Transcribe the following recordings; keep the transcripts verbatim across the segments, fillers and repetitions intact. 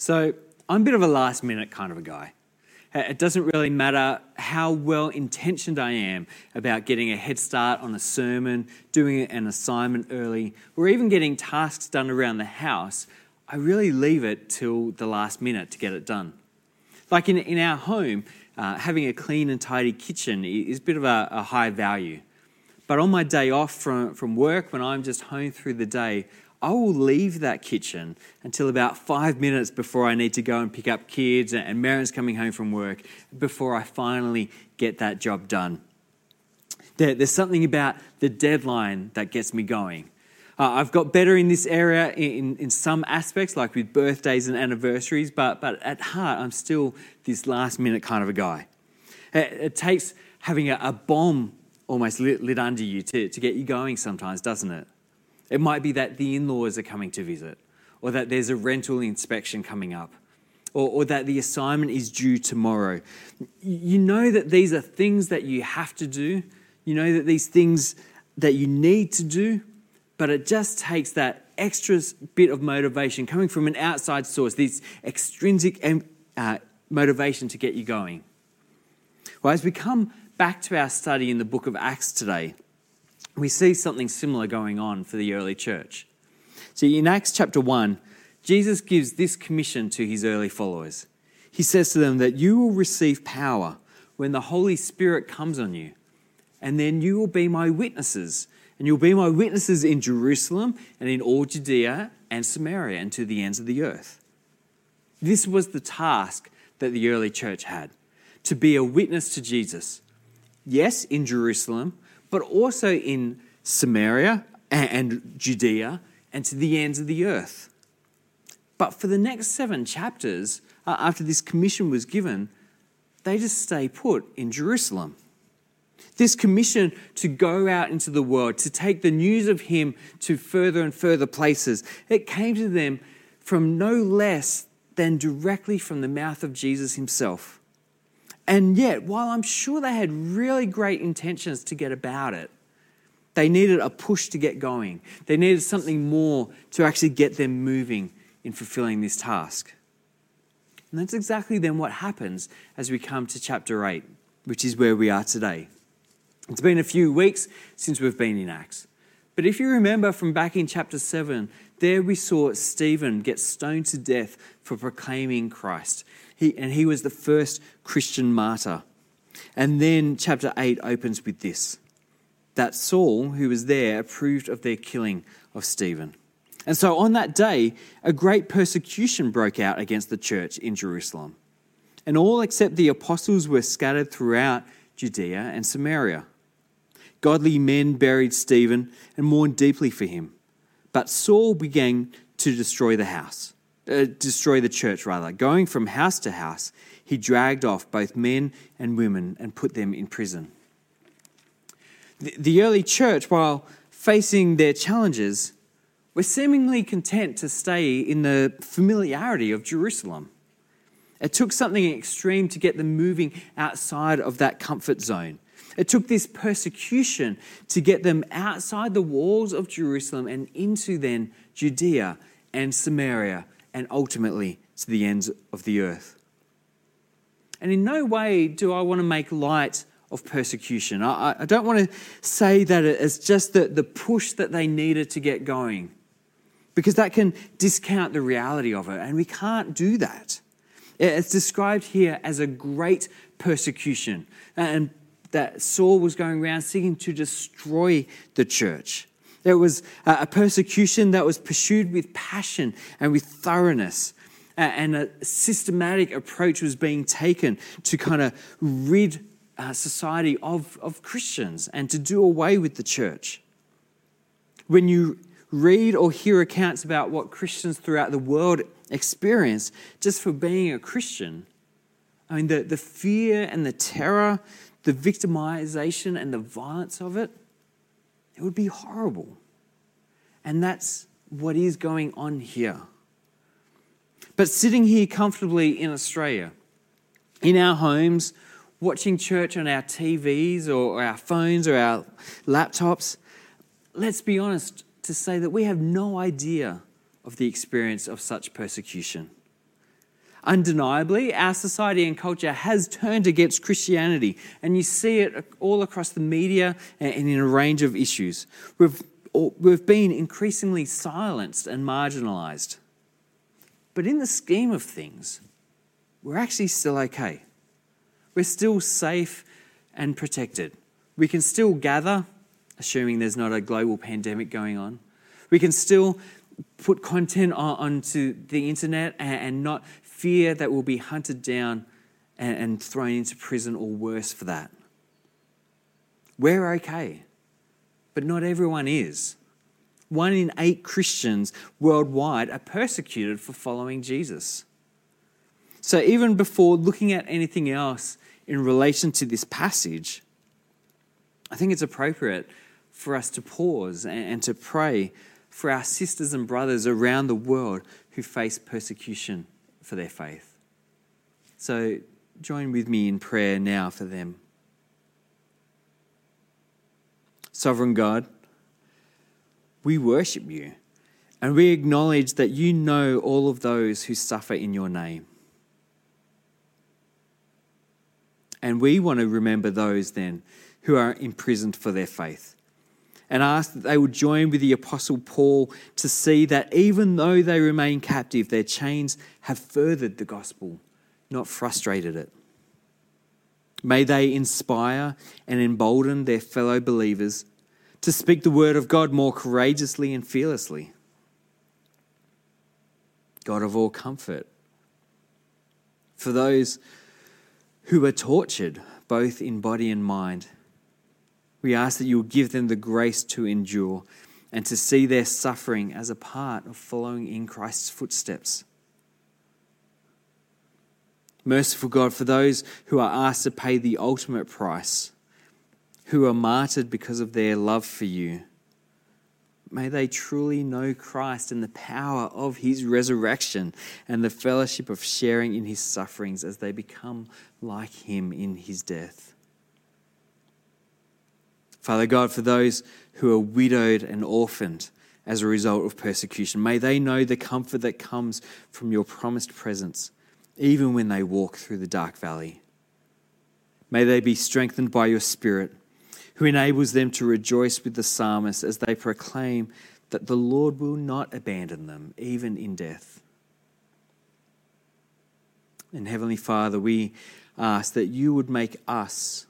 So I'm a bit of a last minute kind of a guy. It doesn't really matter how well intentioned I am about getting a head start on a sermon, doing an assignment early, or even getting tasks done around the house. I really leave it till the last minute to get it done. Like in, in our home, uh, having a clean and tidy kitchen is a bit of a, a high value. But on my day off from, from work, when I'm just home through the day, I will leave that kitchen until about five minutes before I need to go and pick up kids and Merrin's coming home from work before I finally get that job done. There, there's something about the deadline that gets me going. Uh, I've got better in this area in, in some aspects, like with birthdays and anniversaries, but, but at heart, I'm still this last-minute kind of a guy. It, it takes having a, a bomb almost lit, lit under you to, to get you going sometimes, doesn't it? It might be that the in-laws are coming to visit, or that there's a rental inspection coming up, or, or that the assignment is due tomorrow. You know that these are things that you have to do. You know that these things that you need to do, but it just takes that extra bit of motivation coming from an outside source, this extrinsic uh, motivation to get you going. Well, as we come back to our study in the book of Acts today, we see something similar going on for the early church. So in Acts chapter one, Jesus gives this commission to his early followers. He says to them that you will receive power when the Holy Spirit comes on you, and then you will be my witnesses, and you'll be my witnesses in Jerusalem and in all Judea and Samaria and to the ends of the earth. This was the task that the early church had, to be a witness to Jesus. Yes, in Jerusalem, but also in Samaria and Judea and to the ends of the earth. But for the next seven chapters, uh, after this commission was given, they just stay put in Jerusalem. This commission to go out into the world, to take the news of him to further and further places, it came to them from no less than directly from the mouth of Jesus himself. And yet, while I'm sure they had really great intentions to get about it, they needed a push to get going. They needed something more to actually get them moving in fulfilling this task. And that's exactly then what happens as we come to chapter eight, which is where we are today. It's been a few weeks since we've been in Acts. But if you remember from back in chapter seven, there we saw Stephen get stoned to death for proclaiming Christ. He, and he was the first Christian martyr. And then chapter eight opens with this, that Saul, who was there, approved of their killing of Stephen. And so on that day, a great persecution broke out against the church in Jerusalem. And all except the apostles were scattered throughout Judea and Samaria. Godly men buried Stephen and mourned deeply for him. But Saul began to destroy the house, uh, destroy the church rather. Going from house to house, he dragged off both men and women and put them in prison. The, the early church, while facing their challenges, were seemingly content to stay in the familiarity of Jerusalem. It took something extreme to get them moving outside of that comfort zone. It took this persecution to get them outside the walls of Jerusalem and into then Judea and Samaria and ultimately to the ends of the earth. And in no way do I want to make light of persecution. I, I don't want to say that it's just the, the push that they needed to get going, because that can discount the reality of it, and we can't do that. It's described here as a great persecution, and that Saul was going around seeking to destroy the church. There was a persecution that was pursued with passion and with thoroughness, and a systematic approach was being taken to kind of rid society of, of Christians and to do away with the church. When you read or hear accounts about what Christians throughout the world experience just for being a Christian, I mean, the, the fear and the terror, the victimization and the violence of it, it would be horrible. And that's what is going on here. But sitting here comfortably in Australia, in our homes, watching church on our T Vs or our phones or our laptops, let's be honest to say that we have no idea of the experience of such persecution. Undeniably, our society and culture has turned against Christianity, and you see it all across the media and in a range of issues. We've, we've been increasingly silenced and marginalised. But in the scheme of things, we're actually still okay. We're still safe and protected. We can still gather, assuming there's not a global pandemic going on. We can still put content on, onto the internet and, and not fear that we'll be hunted down and, and thrown into prison or worse for that. We're okay, but not everyone is. One in eight Christians worldwide are persecuted for following Jesus. So even before looking at anything else in relation to this passage, I think it's appropriate for us to pause and, and to pray for our sisters and brothers around the world who face persecution for their faith. So join with me in prayer now for them. Sovereign God, we worship you and we acknowledge that you know all of those who suffer in your name. And we want to remember those then who are imprisoned for their faith, and ask that they would join with the Apostle Paul to see that even though they remain captive, their chains have furthered the gospel, not frustrated it. May they inspire and embolden their fellow believers to speak the word of God more courageously and fearlessly. God of all comfort, for those who are tortured both in body and mind, we ask that you will give them the grace to endure and to see their suffering as a part of following in Christ's footsteps. Merciful God, for those who are asked to pay the ultimate price, who are martyred because of their love for you, may they truly know Christ and the power of his resurrection and the fellowship of sharing in his sufferings as they become like him in his death. Father God, for those who are widowed and orphaned as a result of persecution, may they know the comfort that comes from your promised presence, even when they walk through the dark valley. May they be strengthened by your Spirit, who enables them to rejoice with the psalmist as they proclaim that the Lord will not abandon them, even in death. And Heavenly Father, we ask that you would make us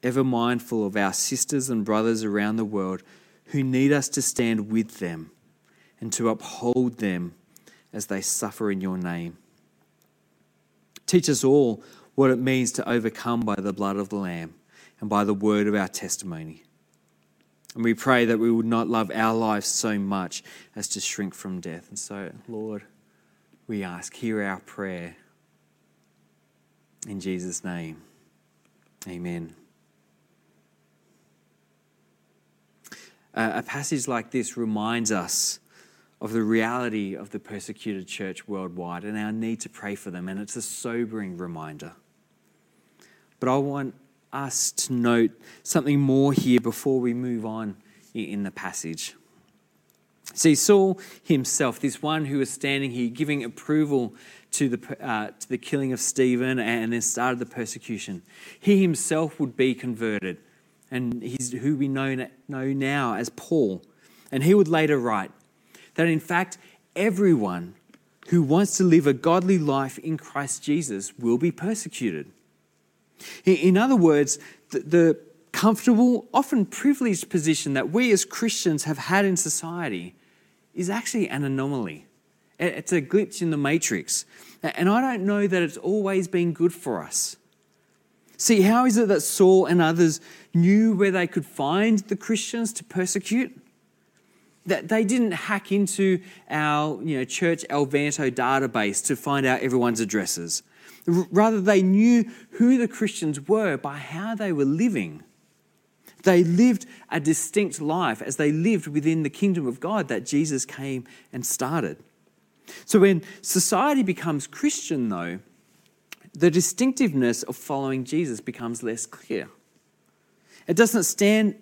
ever mindful of our sisters and brothers around the world who need us to stand with them and to uphold them as they suffer in your name. Teach us all what it means to overcome by the blood of the Lamb and by the word of our testimony. And we pray that we would not love our lives so much as to shrink from death. And so, Lord, we ask, hear our prayer. In Jesus' name, amen. A passage like this reminds us of the reality of the persecuted church worldwide and our need to pray for them, and it's a sobering reminder. But I want us to note something more here before we move on in the passage. See, Saul himself, this one who was standing here giving approval to the uh, to the killing of Stephen and then started the persecution, he himself would be converted. And he's who we know, know now as Paul. And he would later write that, in fact, everyone who wants to live a godly life in Christ Jesus will be persecuted. In other words, the, the comfortable, often privileged position that we as Christians have had in society is actually an anomaly. It's a glitch in the matrix. And I don't know that it's always been good for us. See, how is it that Saul and others knew where they could find the Christians to persecute? That they didn't hack into our, you know, church Elvanto database to find out everyone's addresses. Rather, they knew who the Christians were by how they were living. They lived a distinct life as they lived within the kingdom of God that Jesus came and started. So when society becomes Christian, though, the distinctiveness of following Jesus becomes less clear. It doesn't stand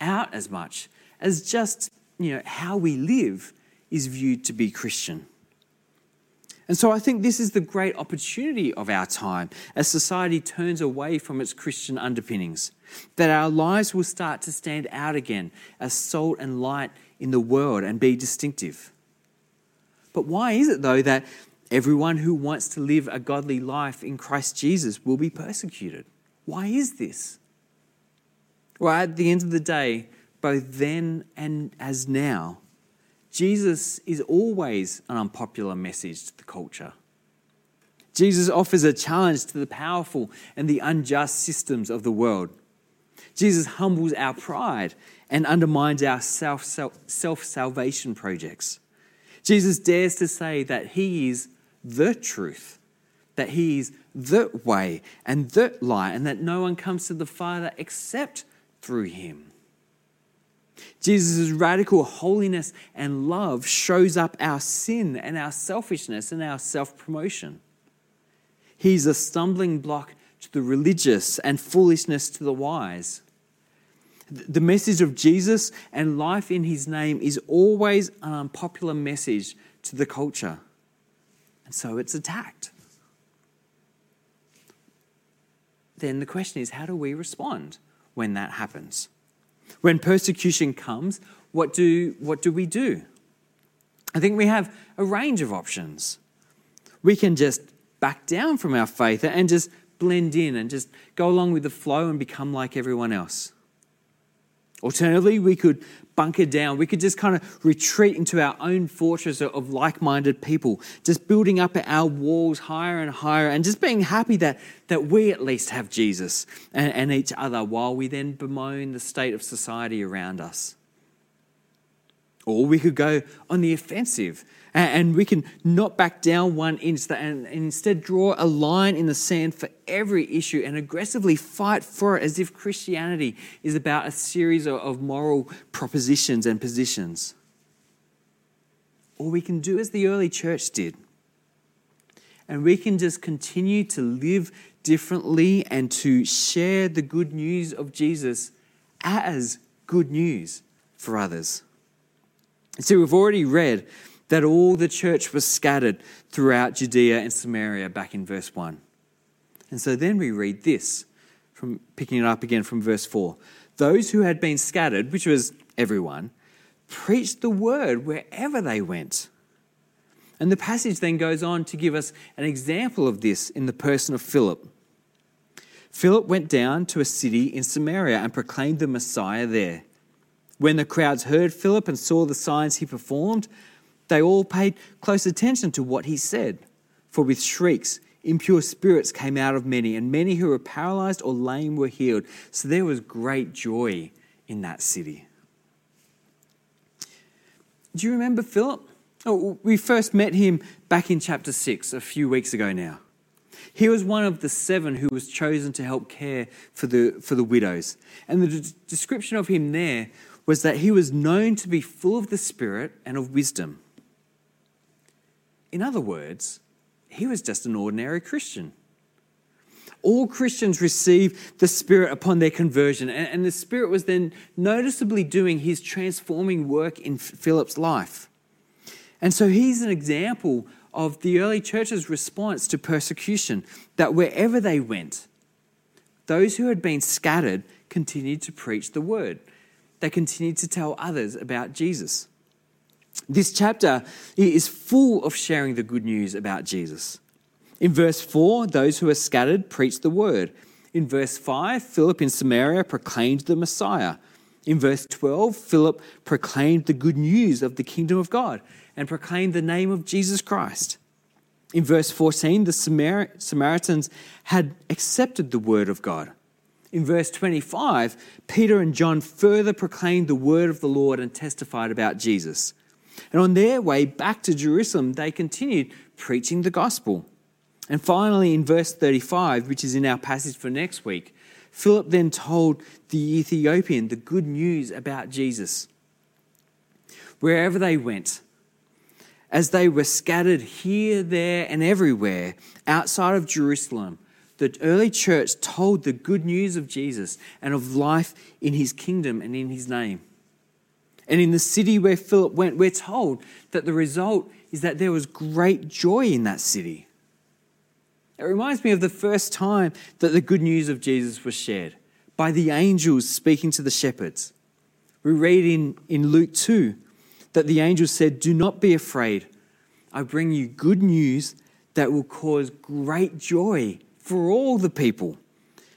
out as much as just, you know, how we live is viewed to be Christian. And so I think this is the great opportunity of our time as society turns away from its Christian underpinnings, that our lives will start to stand out again as salt and light in the world and be distinctive. But why is it, though, that everyone who wants to live a godly life in Christ Jesus will be persecuted? Why is this? Well, at the end of the day, both then and as now, Jesus is always an unpopular message to the culture. Jesus offers a challenge to the powerful and the unjust systems of the world. Jesus humbles our pride and undermines our self, self, self-salvation projects. Jesus dares to say that he is the truth, that he is the way and the light, and that no one comes to the Father except through him. Jesus' radical holiness and love shows up our sin and our selfishness and our self-promotion. He's a stumbling block to the religious and foolishness to the wise. The message of Jesus and life in his name is always an unpopular message to the culture. And so it's attacked. Then the question is, how do we respond when that happens? When persecution comes, what do, what do we do? I think we have a range of options. We can just back down from our faith and just blend in and just go along with the flow and become like everyone else. Alternatively, we could bunker down. We could just kind of retreat into our own fortress of like-minded people, just building up our walls higher and higher and just being happy that, that we at least have Jesus and, and each other, while we then bemoan the state of society around us. Or we could go on the offensive and, and we can not back down one inch and, and instead draw a line in the sand for every issue and aggressively fight for it as if Christianity is about a series of, of moral propositions and positions. Or we can do as the early church did, and we can just continue to live differently and to share the good news of Jesus as good news for others. See, we've already read that all the church was scattered throughout Judea and Samaria back in verse one. And so then we read this, from picking it up again from verse four. Those who had been scattered, which was everyone, preached the word wherever they went. And the passage then goes on to give us an example of this in the person of Philip. Philip went down to a city in Samaria and proclaimed the Messiah there. When the crowds heard Philip and saw the signs he performed, they all paid close attention to what he said. For with shrieks, impure spirits came out of many, and many who were paralyzed or lame were healed. So there was great joy in that city. Do you remember Philip? Oh, we first met him back in chapter six, a few weeks ago now. He was one of the seven who was chosen to help care for the, for the widows. And the d- description of him there was that he was known to be full of the Spirit and of wisdom. In other words, he was just an ordinary Christian. All Christians receive the Spirit upon their conversion, and, and the Spirit was then noticeably doing his transforming work in Philip's life. And so he's an example of the early church's response to persecution, that wherever they went, those who had been scattered continued to preach the word. They continued to tell others about Jesus. This chapter is full of sharing the good news about Jesus. In verse four, those who are scattered preached the word. In verse five, Philip in Samaria proclaimed the Messiah. In verse twelve, Philip proclaimed the good news of the kingdom of God and proclaimed the name of Jesus Christ. In verse fourteen, the Samar- Samaritans had accepted the word of God. In verse twenty-five, Peter and John further proclaimed the word of the Lord and testified about Jesus. And on their way back to Jerusalem, they continued preaching the gospel. And finally, in verse thirty-five, which is in our passage for next week, Philip then told the Ethiopian the good news about Jesus. Wherever they went, as they were scattered here, there, and everywhere outside of Jerusalem, the early church told the good news of Jesus and of life in his kingdom and in his name. And in the city where Philip went, we're told that the result is that there was great joy in that city. It reminds me of the first time that the good news of Jesus was shared by the angels speaking to the shepherds. We read in, in Luke two that the angels said, "Do not be afraid. I bring you good news that will cause great joy for all the people."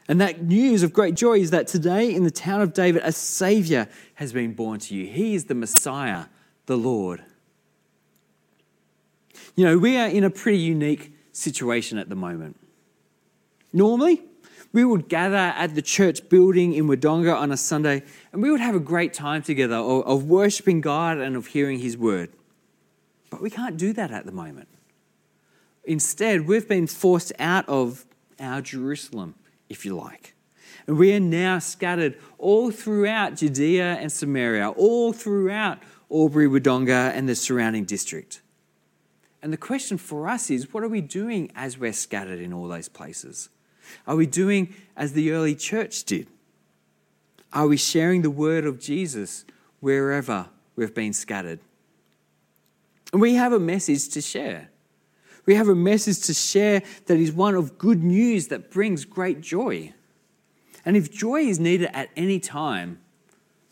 And that news of great joy is that today in the town of David, a Saviour has been born to you. He is the Messiah, the Lord. You know, we are in a pretty unique situation at the moment. Normally, we would gather at the church building in Wodonga on a Sunday, and we would have a great time together of, of worshipping God and of hearing His word. But we can't do that at the moment. Instead, we've been forced out of our Jerusalem, if you like. And we are now scattered all throughout Judea and Samaria, all throughout Albury-Wodonga and the surrounding district. And the question for us is, what are we doing as we're scattered in all those places? Are we doing as the early church did? Are we sharing the word of Jesus wherever we've been scattered? And we have a message to share. We have a message to share that is one of good news that brings great joy. And if joy is needed at any time,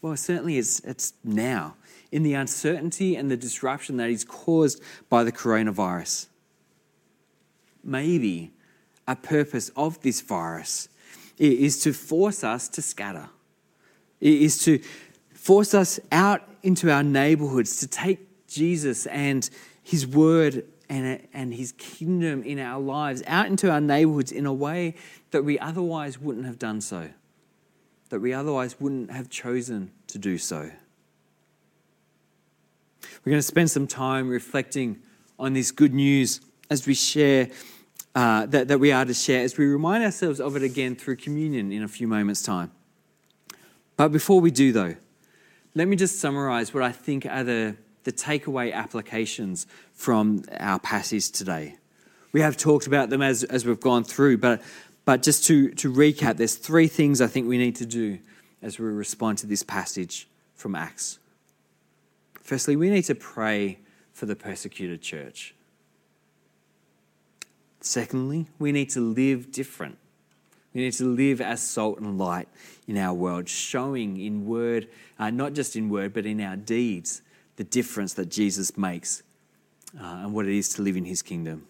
well, certainly it's, it's now, in the uncertainty and the disruption that is caused by the coronavirus. Maybe a purpose of this virus is to force us to scatter. It is to force us out into our neighbourhoods to take Jesus and His word and, and His kingdom in our lives, out into our neighbourhoods in a way that we otherwise wouldn't have done so, that we otherwise wouldn't have chosen to do so. We're going to spend some time reflecting on this good news as we share, uh, that, that we are to share, as we remind ourselves of it again through communion in a few moments' time. But before we do, though, let me just summarise what I think are the the takeaway applications from our passage today. We have talked about them as, as we've gone through, but but just to, to recap, there's three things I think we need to do as we respond to this passage from Acts. Firstly, we need to pray for the persecuted church. Secondly, we need to live different. We need to live as salt and light in our world, showing in word, uh, not just in word, but in our deeds, the difference that Jesus makes uh, and what it is to live in His kingdom.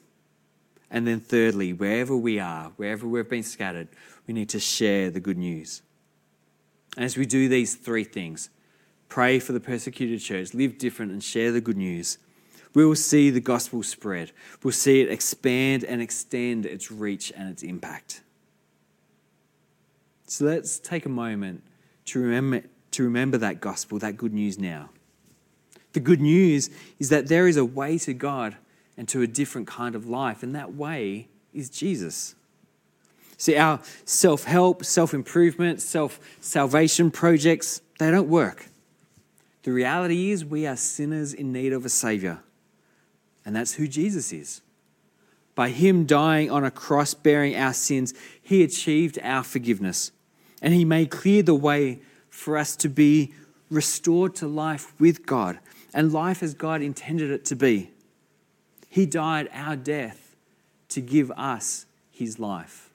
And then thirdly, wherever we are, wherever we've been scattered, we need to share the good news. And as we do these three things, pray for the persecuted church, live different and share the good news, we will see the gospel spread. We'll see it expand and extend its reach and its impact. So let's take a moment to remember, to remember that gospel, that good news now. The good news is that there is a way to God and to a different kind of life, and that way is Jesus. See, our self-help, self-improvement, self-salvation projects, they don't work. The reality is we are sinners in need of a Saviour, and that's who Jesus is. By Him dying on a cross bearing our sins, He achieved our forgiveness, and He made clear the way for us to be restored to life with God, and life as God intended it to be. He died our death to give us His life.